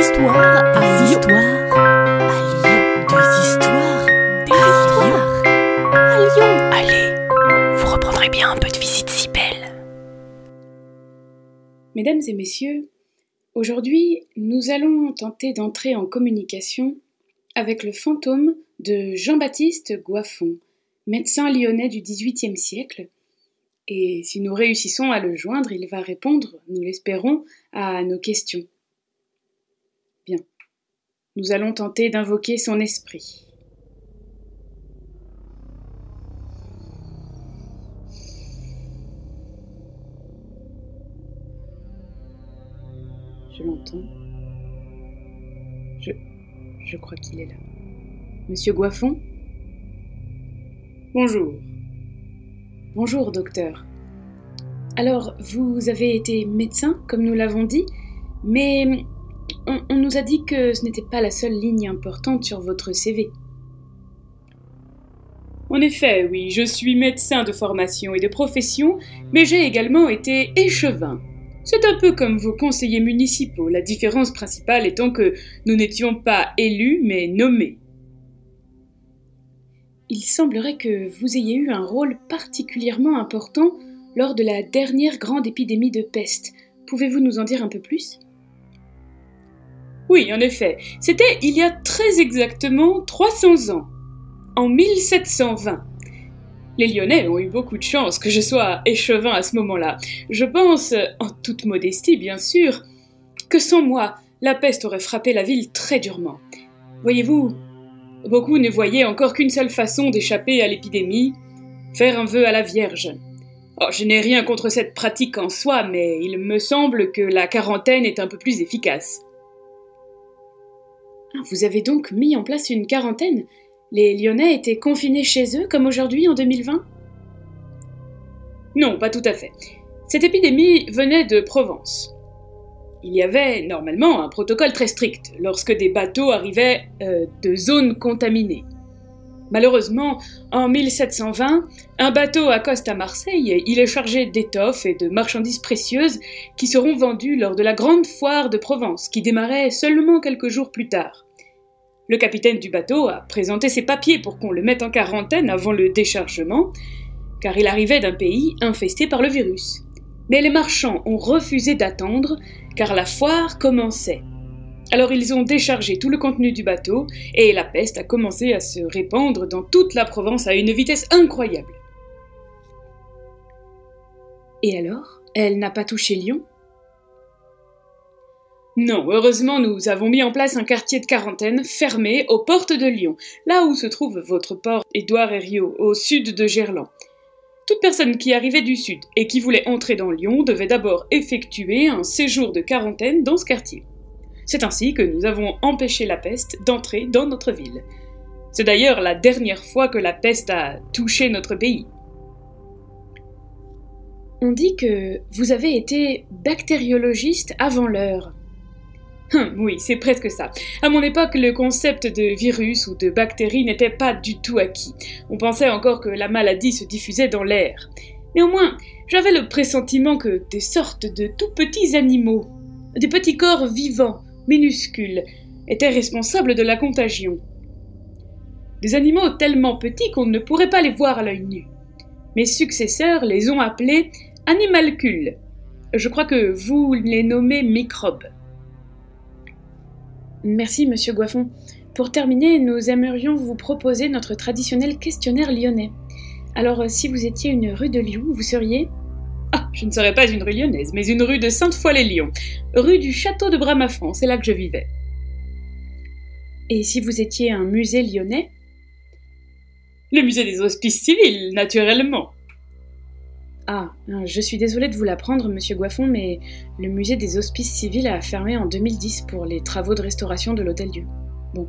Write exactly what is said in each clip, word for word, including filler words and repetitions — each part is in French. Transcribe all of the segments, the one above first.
histoires à Lyon. Des histoires à Lyon. Allez, vous reprendrez bien un peu de Visites Si Belles. Mesdames et messieurs, aujourd'hui, nous allons tenter d'entrer en communication avec le fantôme de Jean-Baptiste Goiffon, médecin lyonnais du dix-huitième siècle. Et si nous réussissons à le joindre, il va répondre, nous l'espérons, à nos questions. Bien. Nous allons tenter d'invoquer son esprit. Je l'entends. Je... je crois qu'il est là. Monsieur Goiffon ? Bonjour. Bonjour, docteur. Alors, vous avez été médecin, comme nous l'avons dit, mais on, on nous a dit que ce n'était pas la seule ligne importante sur votre C V. En effet, oui, je suis médecin de formation et de profession, mais j'ai également été échevin. C'est un peu comme vos conseillers municipaux, la différence principale étant que nous n'étions pas élus, mais nommés. Il semblerait que vous ayez eu un rôle particulièrement important lors de la dernière grande épidémie de peste. Pouvez-vous nous en dire un peu plus ? Oui, en effet. C'était il y a très exactement trois cents ans, en mille sept cent vingt. Les Lyonnais ont eu beaucoup de chance que je sois échevin à ce moment-là. Je pense, en toute modestie bien sûr, que sans moi, la peste aurait frappé la ville très durement. Voyez-vous, beaucoup ne voyaient encore qu'une seule façon d'échapper à l'épidémie, faire un vœu à la Vierge. Oh, je n'ai rien contre cette pratique en soi, mais il me semble que la quarantaine est un peu plus efficace. Vous avez donc mis en place une quarantaine ? Les Lyonnais étaient confinés chez eux, comme aujourd'hui en deux mille vingt ? Non, pas tout à fait. Cette épidémie venait de Provence. Il y avait normalement un protocole très strict lorsque des bateaux arrivaient euh, de zones contaminées. Malheureusement, en mille sept cent vingt, un bateau accoste à Marseille et il est chargé d'étoffes et de marchandises précieuses qui seront vendues lors de la grande foire de Provence qui démarrait seulement quelques jours plus tard. Le capitaine du bateau a présenté ses papiers pour qu'on le mette en quarantaine avant le déchargement, car il arrivait d'un pays infesté par le virus. Mais les marchands ont refusé d'attendre, car la foire commençait. Alors ils ont déchargé tout le contenu du bateau, et la peste a commencé à se répandre dans toute la Provence à une vitesse incroyable. Et alors, elle n'a pas touché Lyon ? Non, heureusement, nous avons mis en place un quartier de quarantaine fermé aux portes de Lyon, là où se trouve votre port Édouard Herriot, au sud de Gerland. Toute personne qui arrivait du sud et qui voulait entrer dans Lyon devait d'abord effectuer un séjour de quarantaine dans ce quartier. C'est ainsi que nous avons empêché la peste d'entrer dans notre ville. C'est d'ailleurs la dernière fois que la peste a touché notre pays. On dit que vous avez été bactériologiste avant l'heure. Hum, oui, c'est presque ça. À mon époque, le concept de virus ou de bactérie n'était pas du tout acquis. On pensait encore que la maladie se diffusait dans l'air. Néanmoins, j'avais le pressentiment que des sortes de tout petits animaux, des petits corps vivants, minuscules, étaient responsables de la contagion. Des animaux tellement petits qu'on ne pourrait pas les voir à l'œil nu. Mes successeurs les ont appelés animalcules. Je crois que vous les nommez microbes. Merci, monsieur Goiffon. Pour terminer, nous aimerions vous proposer notre traditionnel questionnaire lyonnais. Alors, si vous étiez une rue de Lyon, vous seriez... Ah, je ne serais pas une rue lyonnaise, mais une rue de Sainte-Foy-lès-Lyon, rue du château de Bramafran, c'est là que je vivais. Et si vous étiez un musée lyonnais ? Le musée des Hospices Civils, naturellement. Ah, je suis désolée de vous l'apprendre, monsieur Goiffon, mais le musée des Hospices Civils a fermé en deux mille dix pour les travaux de restauration de l'Hôtel-Dieu. Bon.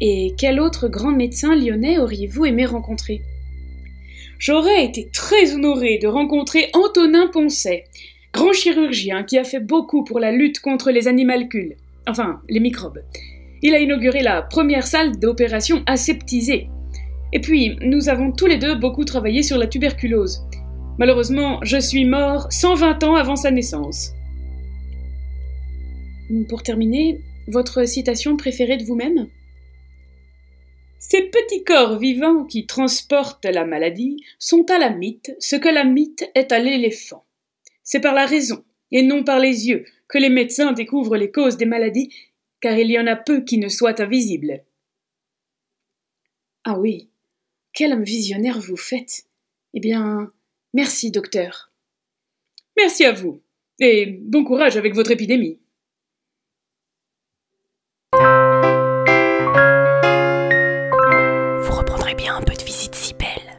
Et quel autre grand médecin lyonnais auriez-vous aimé rencontrer ? J'aurais été très honorée de rencontrer Antonin Poncet, grand chirurgien qui a fait beaucoup pour la lutte contre les animalcules, enfin, les microbes. Il a inauguré la première salle d'opération aseptisée. Et puis, nous avons tous les deux beaucoup travaillé sur la tuberculose. Malheureusement, je suis mort cent vingt ans avant sa naissance. Pour terminer, Votre citation préférée de vous-même ? Ces petits corps vivants qui transportent la maladie sont à la mythe ce que la mythe est à l'éléphant. C'est par la raison, et non par les yeux, que les médecins découvrent les causes des maladies, car il y en a peu qui ne soient invisibles. Ah oui, quel homme visionnaire vous faites. Eh bien, merci, docteur. Merci à vous, et bon courage avec votre épidémie. Vous reprendrez bien un peu de visite si belle.